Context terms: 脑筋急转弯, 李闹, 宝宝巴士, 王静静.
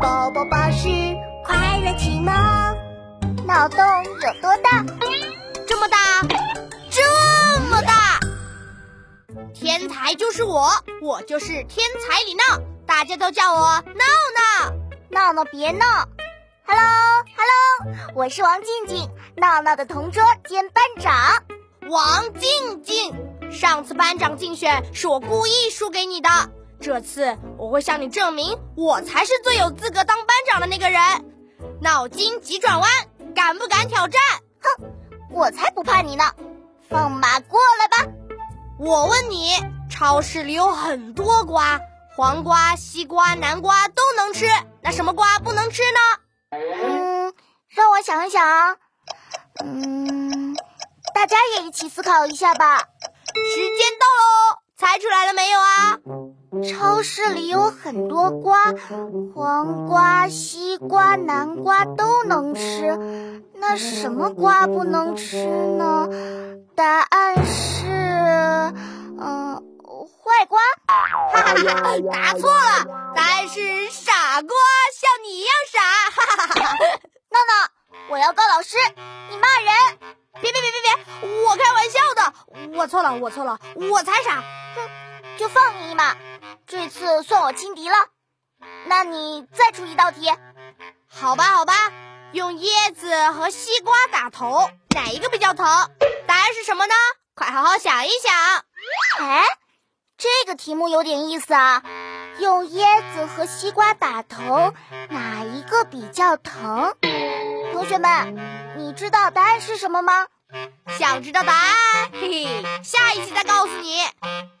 宝宝巴士快乐启蒙。脑洞有多大？这么大，这么大！天才就是我，我就是天才李闹，大家都叫我闹闹。闹闹别闹 ！Hello，Hello， 我是王静静，闹闹的同桌兼班长。王静静，上次班长竞选是我故意输给你的。这次我会向你证明，我才是最有资格当班长的那个人。脑筋急转弯，敢不敢挑战？哼，我才不怕你呢！放马过来吧！我问你，超市里有很多瓜，黄瓜、西瓜、南瓜都能吃，那什么瓜不能吃呢？让我想一想啊。大家也一起思考一下吧。时间到喽，猜出来了没有啊？超市里有很多瓜，黄瓜、西瓜、南瓜都能吃，那什么瓜不能吃呢？答案是，坏瓜。哈哈哈，答错了，答案是傻瓜，像你一样傻。哈哈哈，闹闹，我要告老师，你骂人！别，我开玩笑的，我错了，我才傻。哼，就放你一马。这次算我轻敌了，那你再出一道题。好吧，用椰子和西瓜打头，哪一个比较疼？答案是什么呢？快好好想一想。哎，这个题目有点意思啊。用椰子和西瓜打头，哪一个比较疼？同学们，你知道答案是什么吗？想知道答案？嘿嘿，下一期再告诉你。